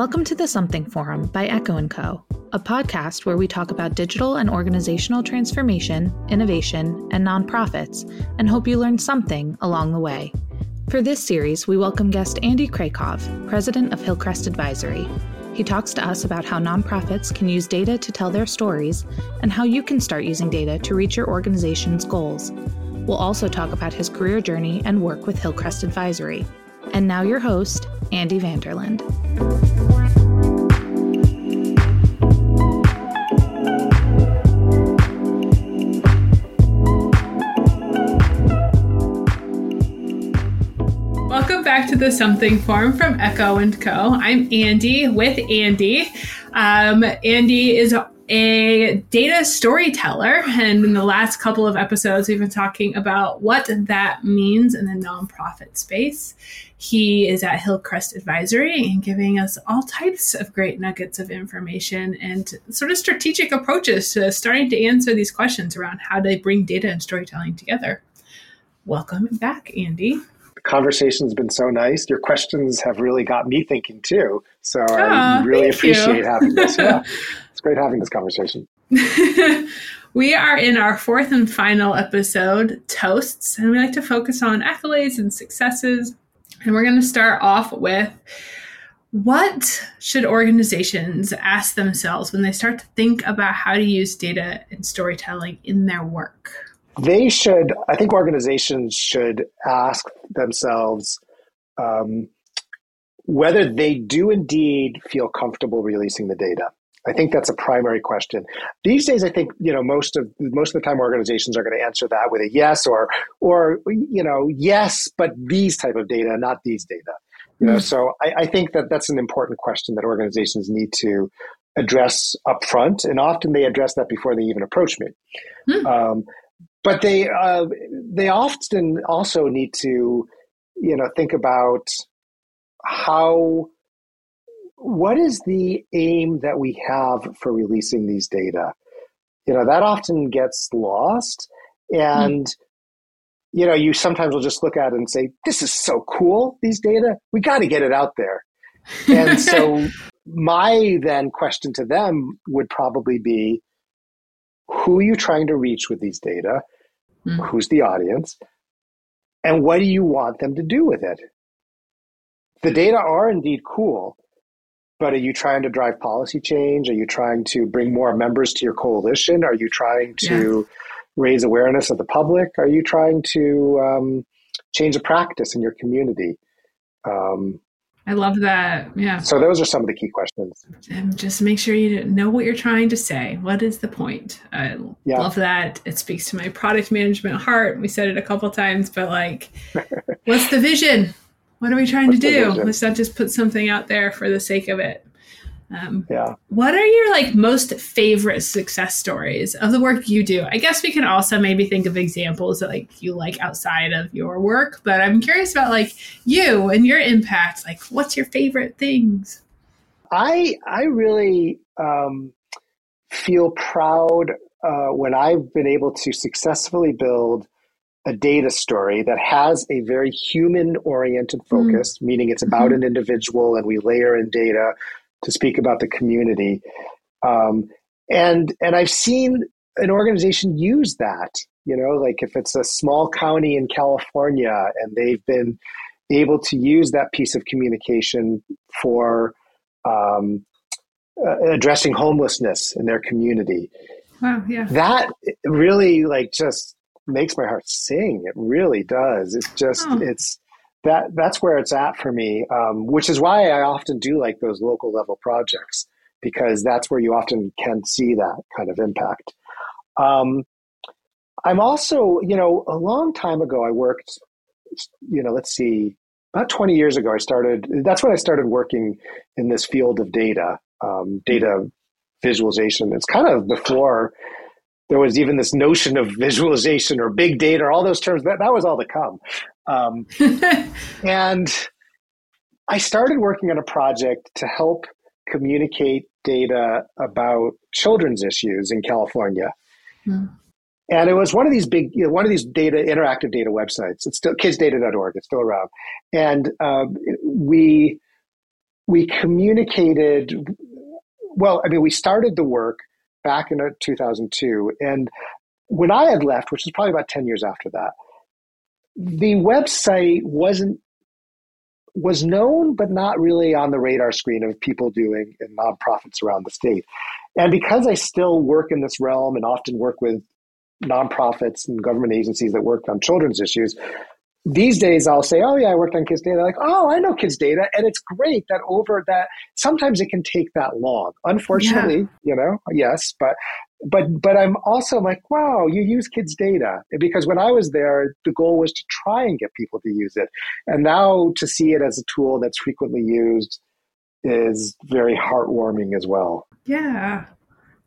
Welcome to the Something Forum by Echo & Co, a podcast where we talk about digital and organizational transformation, innovation, and nonprofits, and hope you learn something along the way. For this series, we welcome guest Andy Krackov, president of Hillcrest Advisory. He talks to us about how nonprofits can use data to tell their stories and how you can start using data to reach your organization's goals. We'll also talk about his career journey and work with Hillcrest Advisory. And now your host, Andy Vanderlund. Welcome back to the Something Forum from Echo & Co. I'm Andy with Andy. Andy is a data storyteller, and in the last couple of episodes, we've been talking about what that means in the nonprofit space. He is at Hillcrest Advisory and giving us all types of great nuggets of information and sort of strategic approaches to starting to answer these questions around how they bring data and storytelling together. Welcome back, Andy. The conversation's been so nice. Your questions have really got me thinking too. So I really appreciate having this. Yeah. It's great having this conversation. We are in our fourth and final episode, Toasts, and we like to focus on accolades and successes. And we're going to start off with, what should organizations ask themselves when they start to think about how to use data and storytelling in their work? I think organizations should ask themselves whether they do indeed feel comfortable releasing the data. I think that's a primary question. These days, I think, most of the time organizations are going to answer that with a yes or yes, but these type of data, not these data. So I think that that's an important question that organizations need to address up front. And often they address that before they even approach me. But they often also need to, think about what is the aim that we have for releasing these data? That often gets lost. And, you sometimes will just look at it and say, this is so cool, these data, we got to get it out there. And so my then question to them would probably be, who are you trying to reach with these data? Who's the audience? And what do you want them to do with it? The data are indeed cool. But are you trying to drive policy change? Are you trying to bring more members to your coalition? Are you trying to raise awareness of the public? Are you trying to change a practice in your community? I love that. Yeah. So those are some of the key questions. And just make sure you know what you're trying to say. What is the point? I love that. It speaks to my product management heart. We said it a couple times, but what's the vision? What are we trying to do? Let's not just put something out there for the sake of it. What are your most favorite success stories of the work you do? I guess we can also maybe think of examples that you outside of your work, but I'm curious about you and your impact. What's your favorite things? I really feel proud when I've been able to successfully build a data story that has a very human-oriented focus, meaning it's about an individual and we layer in data to speak about the community. And I've seen an organization use that, if it's a small county in California and they've been able to use that piece of communication for addressing homelessness in their community. Wow, yeah. That really just makes my heart sing. It really does. It's just, that's where it's at for me, which is why I often do those local level projects, because that's where you often can see that kind of impact. I'm also, a long time ago, I worked, about 20 years ago, that's when I started working in this field of data, data visualization. It's kind of before there was even this notion of visualization or big data, all those terms, that was all to come. And I started working on a project to help communicate data about children's issues in California. And it was one of these interactive data websites. It's still kidsdata.org. It's still around. And we we communicated, well, I mean, we started the work back in 2002. And when I had left, which was probably about 10 years after that, the website was known, but not really on the radar screen of people doing and nonprofits around the state. And because I still work in this realm and often work with nonprofits and government agencies that work on children's issues, these days I'll say, oh yeah, I worked on kids data. Like, oh, I know kids data. And it's great that over that, sometimes it can take that long. Unfortunately, yeah. You know, yes, but I'm also like, wow, you use kids data. Because when I was there, the goal was to try and get people to use it. And now to see it as a tool that's frequently used is very heartwarming as well. Yeah.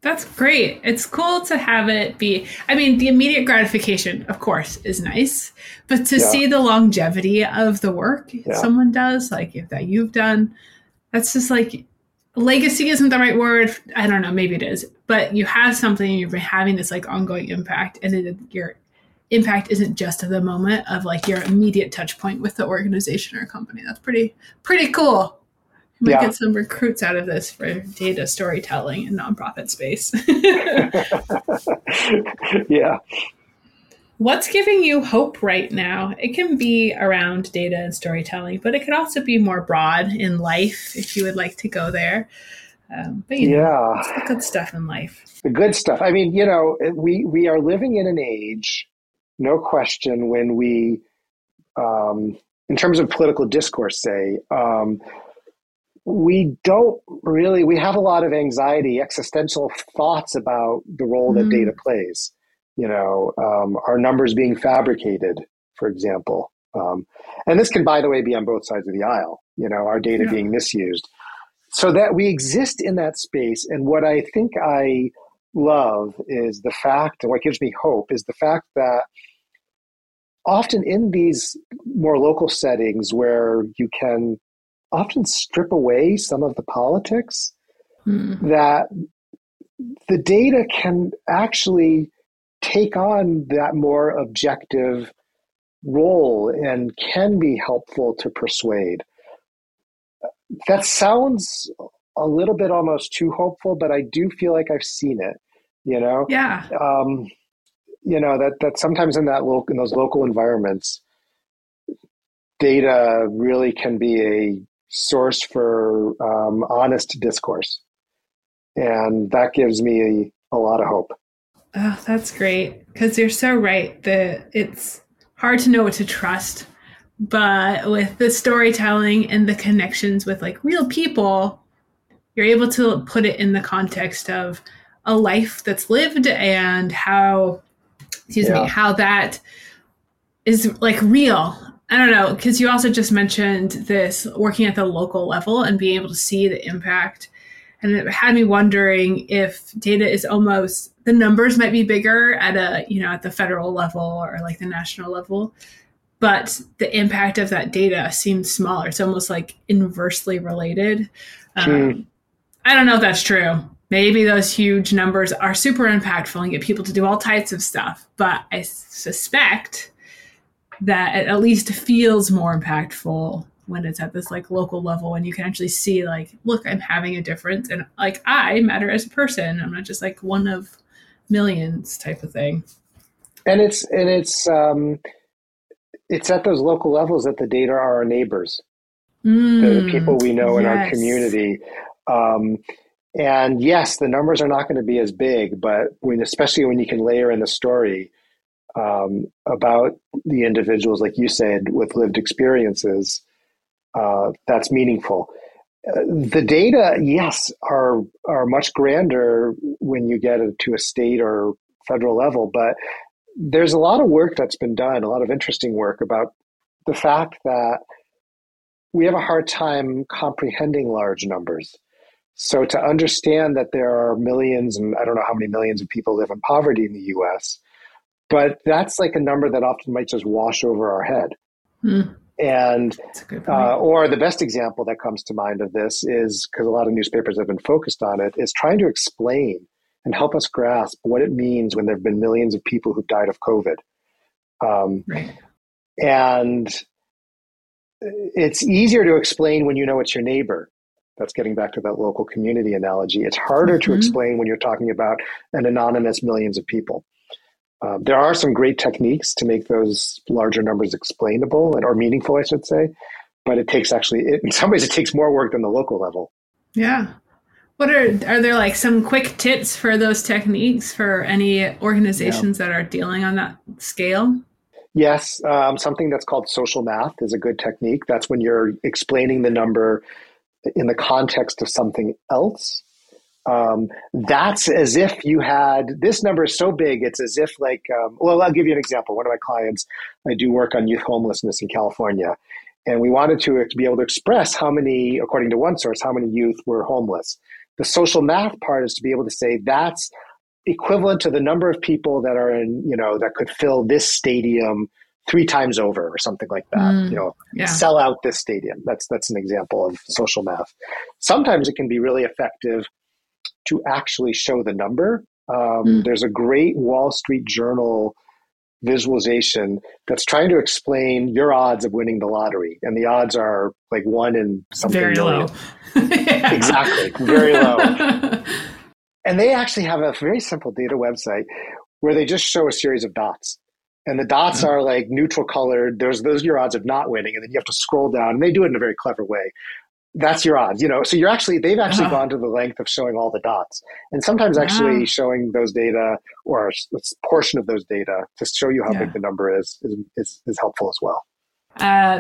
That's great. It's cool to have it be, I mean, the immediate gratification, of course, is nice, but to see the longevity of the work someone does, like if that you've done, that's just like, legacy isn't the right word. I don't know, maybe it is, but you have something, you're having this like ongoing impact, and your impact isn't just of the moment of like your immediate touch point with the organization or company. That's pretty cool. We might get some recruits out of this for data storytelling in nonprofit space. Yeah. What's giving you hope right now? It can be around data and storytelling, but it could also be more broad in life if you would like to go there. But you know, it's the good stuff in life. The good stuff. I mean, you know, we are living in an age, no question, when we, in terms of political discourse, say, we have a lot of anxiety, existential thoughts about the role that data plays, you know, are numbers being fabricated, for example. And this can, by the way, be on both sides of the aisle, you know, our data being misused. So that we exist in that space. And what I think I love is the fact, and what gives me hope is the fact that often in these more local settings where you can often strip away some of the politics, that the data can actually take on that more objective role and can be helpful to persuade. That sounds a little bit almost too hopeful, but I do feel like I've seen it, you know? Yeah. You know, that sometimes in those local environments, data really can be a source for honest discourse. And that gives me a lot of hope. Oh, that's great. Because you're so right that it's hard to know what to trust. But with the storytelling and the connections with like real people, you're able to put it in the context of a life that's lived and how that is like real. I don't know, because you also just mentioned this working at the local level and being able to see the impact. And it had me wondering if data is almost, the numbers might be bigger at at the federal level or like the national level, but the impact of that data seems smaller. It's almost like inversely related. I don't know if that's true. Maybe those huge numbers are super impactful and get people to do all types of stuff, but I suspect that it at least feels more impactful when it's at this like local level and you can actually see like, look, I'm having a difference and like I matter as a person. I'm not just like one of millions type of thing. And it's at those local levels that the data are our neighbors. They're the people we know in our community. And yes, the numbers are not going to be as big, but especially when you can layer in the story, about the individuals, like you said, with lived experiences, that's meaningful. The data, yes, are much grander when you get to a state or federal level, but there's a lot of work that's been done, a lot of interesting work about the fact that we have a hard time comprehending large numbers. So to understand that there are millions, and I don't know how many millions of people live in poverty in the U.S., but that's like a number that often might just wash over our head. And or the best example that comes to mind of this is, because a lot of newspapers have been focused on it, is trying to explain and help us grasp what it means when there have been millions of people who've died of COVID. And it's easier to explain when you know it's your neighbor. That's getting back to that local community analogy. It's harder to explain when you're talking about an anonymous millions of people. There are some great techniques to make those larger numbers explainable and or meaningful, I should say. But it takes in some ways, it takes more work than the local level. Yeah. What are there like some quick tips for those techniques for any organizations that are dealing on that scale? Yes. Something that's called social math is a good technique. That's when you're explaining the number in the context of something else. That's as if you had, this number is so big, it's as if like, I'll give you an example. One of my clients, I do work on youth homelessness in California. And we wanted to be able to express how many, according to one source, how many youth were homeless. The social math part is to be able to say that's equivalent to the number of people that are in, that could fill this stadium 3 times over or something like that, sell out this stadium. That's an example of social math. Sometimes it can be really effective to actually show the number. There's a great Wall Street Journal visualization that's trying to explain your odds of winning the lottery, and the odds are like 1 in something. Very million. Low. Exactly, very low. And they actually have a very simple data website where they just show a series of dots, and the dots are like neutral colored. Those are your odds of not winning, and then you have to scroll down. And they do it in a very clever way. That's your odds, So they've actually gone to the length of showing all the dots, and sometimes actually showing those data or a portion of those data to show you how big the number is helpful as well. I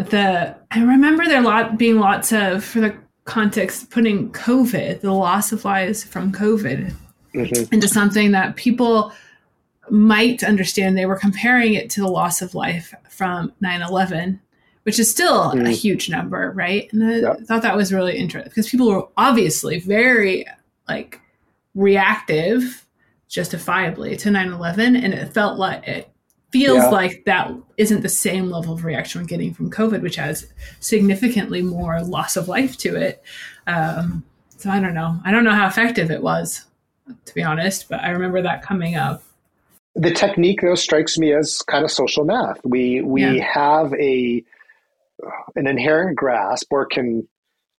remember for the context, putting COVID, the loss of lives from COVID, into something that people might understand. They were comparing it to the loss of life from 9/11. Which is still a huge number, right? And I thought that was really interesting because people were obviously very reactive, justifiably, to 9/11, and it feels like that isn't the same level of reaction we're getting from COVID, which has significantly more loss of life to it. So I don't know. I don't know how effective it was, to be honest, but I remember that coming up. The technique, though, strikes me as kind of social math. We have an inherent grasp or can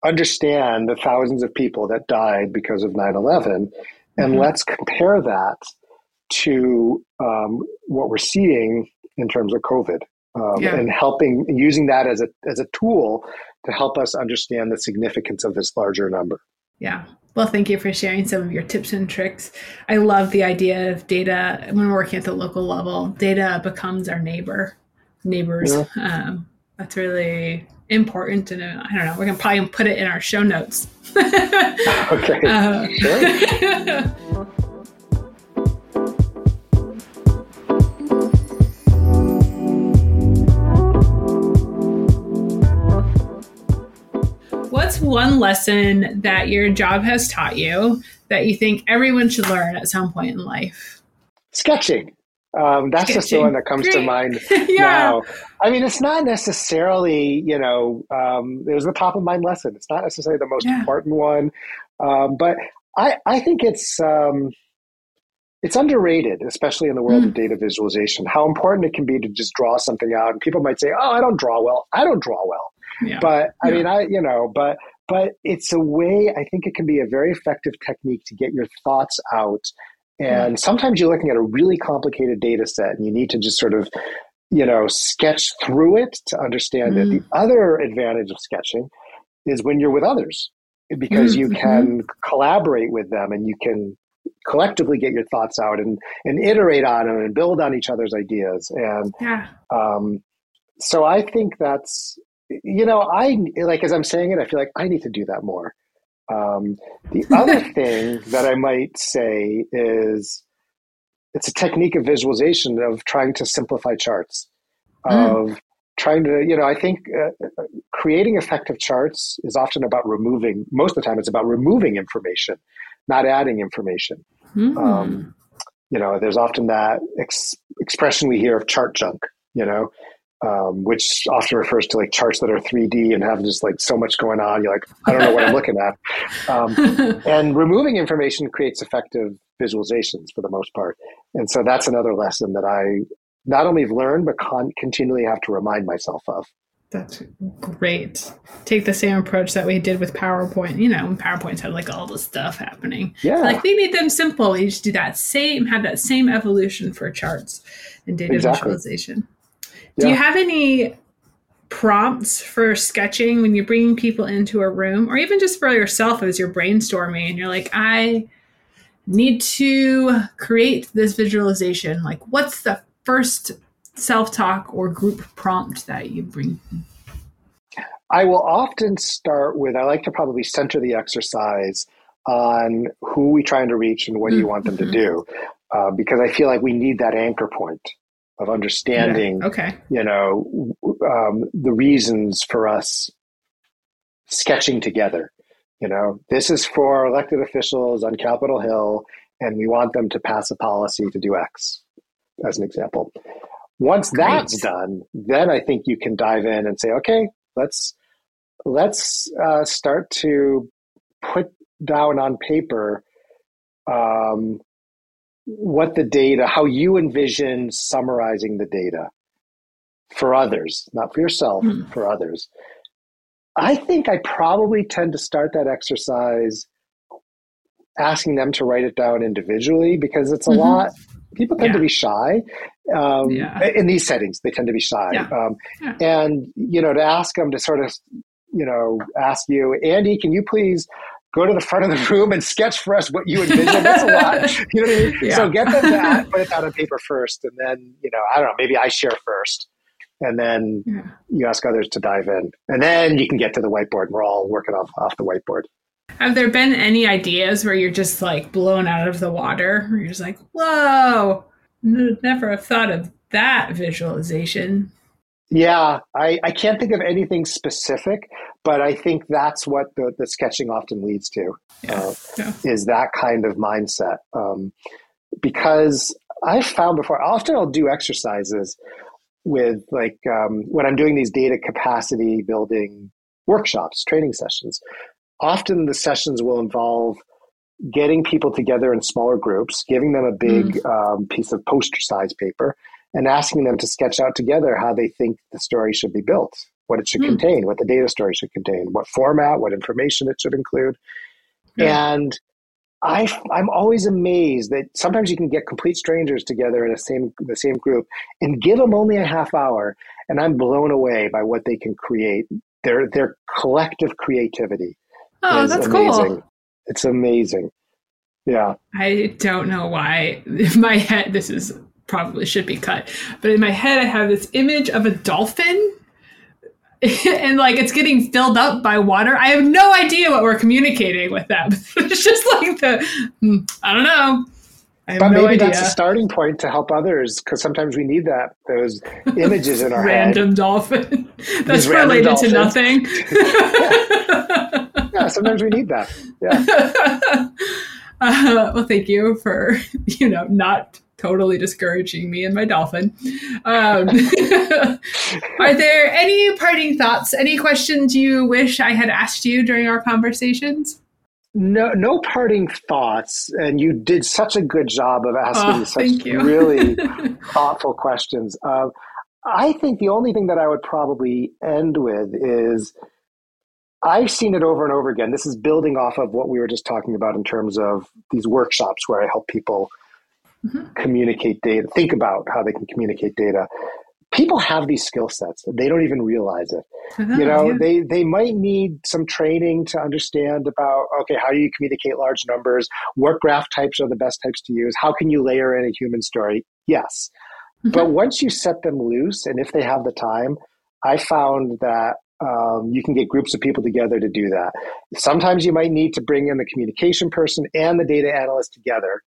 understand the thousands of people that died because of 9/11. And let's compare that to what we're seeing in terms of COVID and using that as a tool to help us understand the significance of this larger number. Yeah. Well, thank you for sharing some of your tips and tricks. I love the idea of data. When we're working at the local level, data becomes our neighbors. Yeah. That's really important. And I don't know, we're going to probably put it in our show notes. Okay. Sure. What's one lesson that your job has taught you that you think everyone should learn at some point in life? Sketching. That's just the one that comes to mind now. I mean, it's not necessarily, it was the top of mind lesson. It's not necessarily the most important one. But I think it's underrated, especially in the world of data visualization, how important it can be to just draw something out. And people might say, oh, I don't draw well. Yeah. But I mean, it's a way, I think it can be a very effective technique to get your thoughts out. And sometimes you're looking at a really complicated data set and you need to just sort of, sketch through it to understand it. The other advantage of sketching is when you're with others, because you can collaborate with them and you can collectively get your thoughts out and iterate on them and build on each other's ideas. And so I think that's, I like, as I'm saying it, I feel like I need to do that more. The other thing that I might say is it's a technique of visualization of trying to simplify charts, of trying to, I think creating effective charts is often about removing information, not adding information. There's often that expression we hear of chart junk, which often refers to charts that are 3D and have just so much going on. You're like, I don't know what I'm looking at. And removing information creates effective visualizations for the most part. And so that's another lesson that I not only have learned, but continually have to remind myself of. That's great. Take the same approach that we did with PowerPoint. You know, PowerPoints had like all this stuff happening. Yeah. Like we made them simple. We just do that same, have that same evolution for charts and data visualization. Yeah. Do you have any prompts for sketching when you're bringing people into a room, or even just for yourself as you're brainstorming and you're like, I need to create this visualization? Like, what's the first self-talk or group prompt that you bring? I will often start with, I like to probably center the exercise on who we're trying to reach and what do you want them to do, because I feel like we need that anchor point of understanding, you know, the reasons for us sketching together. You know, this is for elected officials on Capitol Hill, and we want them to pass a policy to do X, as an example. Once that's done, then I think you can dive in and say, okay, let's start to put down on paper what the data, how you envision summarizing the data for others, not for yourself, for others. I think I probably tend to start that exercise asking them to write it down individually, because it's a lot. People tend to be shy in these settings. They tend to be shy. And, you know, to ask them to sort of, you know, ask you, Andy, can you please go to the front of the room and sketch for us what you envision? That's a lot. You know what I mean? Yeah. So get them that, put it down on paper first. And then, you know, I don't know, maybe I share first. And then you ask others to dive in. And then you can get to the whiteboard. We're all working off the whiteboard. Have there been any ideas where you're just like blown out of the water, where you're just like, whoa, never have thought of that visualization? Yeah, I can't think of anything specific, but I think that's what the sketching often leads to, is that kind of mindset. Because I've found before, often I'll do exercises with like when I'm doing these data capacity building workshops, training sessions. Often the sessions will involve getting people together in smaller groups, giving them a big piece of poster-sized paper, and asking them to sketch out together how they think the story should be built, what it should contain, what the data story should contain, what format, what information it should include. Yeah. And I'm always amazed that sometimes you can get complete strangers together in the same group and give them only a half hour, and I'm blown away by what they can create, their collective creativity. Oh, that's amazing. Cool. It's amazing. Yeah. I don't know why in my head, this is probably should be cut, but in my head, I have this image of a dolphin and like it's getting filled up by water. I have no idea what we're communicating with that. It's just like I don't know. But maybe that's a starting point to help others, because sometimes we need those images in our head. Dolphin. That's related dolphins. To nothing. Yeah, sometimes we need that. Yeah. Well, thank you for, you know, not totally discouraging me and my dolphin. Are there any parting thoughts, any questions you wish I had asked you during our conversations? No parting thoughts. And you did such a good job of asking such really thoughtful questions. I think the only thing that I would probably end with is, I've seen it over and over again. This is building off of what we were just talking about in terms of these workshops where I help people communicate data, think about how they can communicate data. People have these skill sets. They don't even realize it. You know, they might need some training to understand about, okay, how do you communicate large numbers? What graph types are the best types to use? How can you layer in a human story? Yes. But once you set them loose, and if they have the time, I found that you can get groups of people together to do that. Sometimes you might need to bring in the communication person and the data analyst together.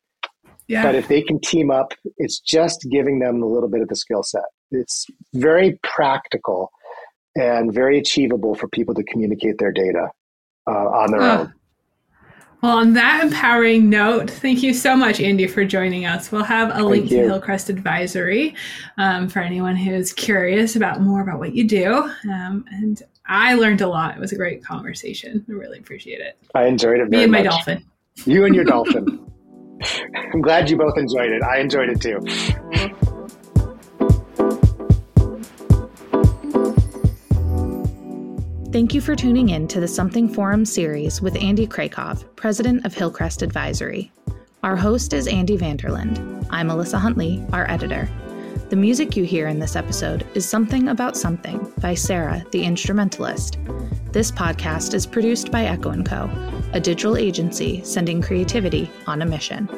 Yeah. But if they can team up, it's just giving them a little bit of the skill set. It's very practical and very achievable for people to communicate their data on their own. Well, on that empowering note, thank you so much, Andy, for joining us. We'll have a link to Hillcrest Advisory for anyone who's curious about more about what you do. And I learned a lot. It was a great conversation. I really appreciate it. I enjoyed it very much. Me and my dolphin. You and your dolphin. I'm glad you both enjoyed it. I enjoyed it too. Thank you for tuning in to the Something Forum series with Andy Krackov, president of Hillcrest Advisory. Our host is Andy Vanderlund. I'm Alyssa Huntley, our editor. The music you hear in this episode is Something About Something by Sarah, The Instrumentalist. This podcast is produced by Echo & Co, a digital agency sending creativity on a mission.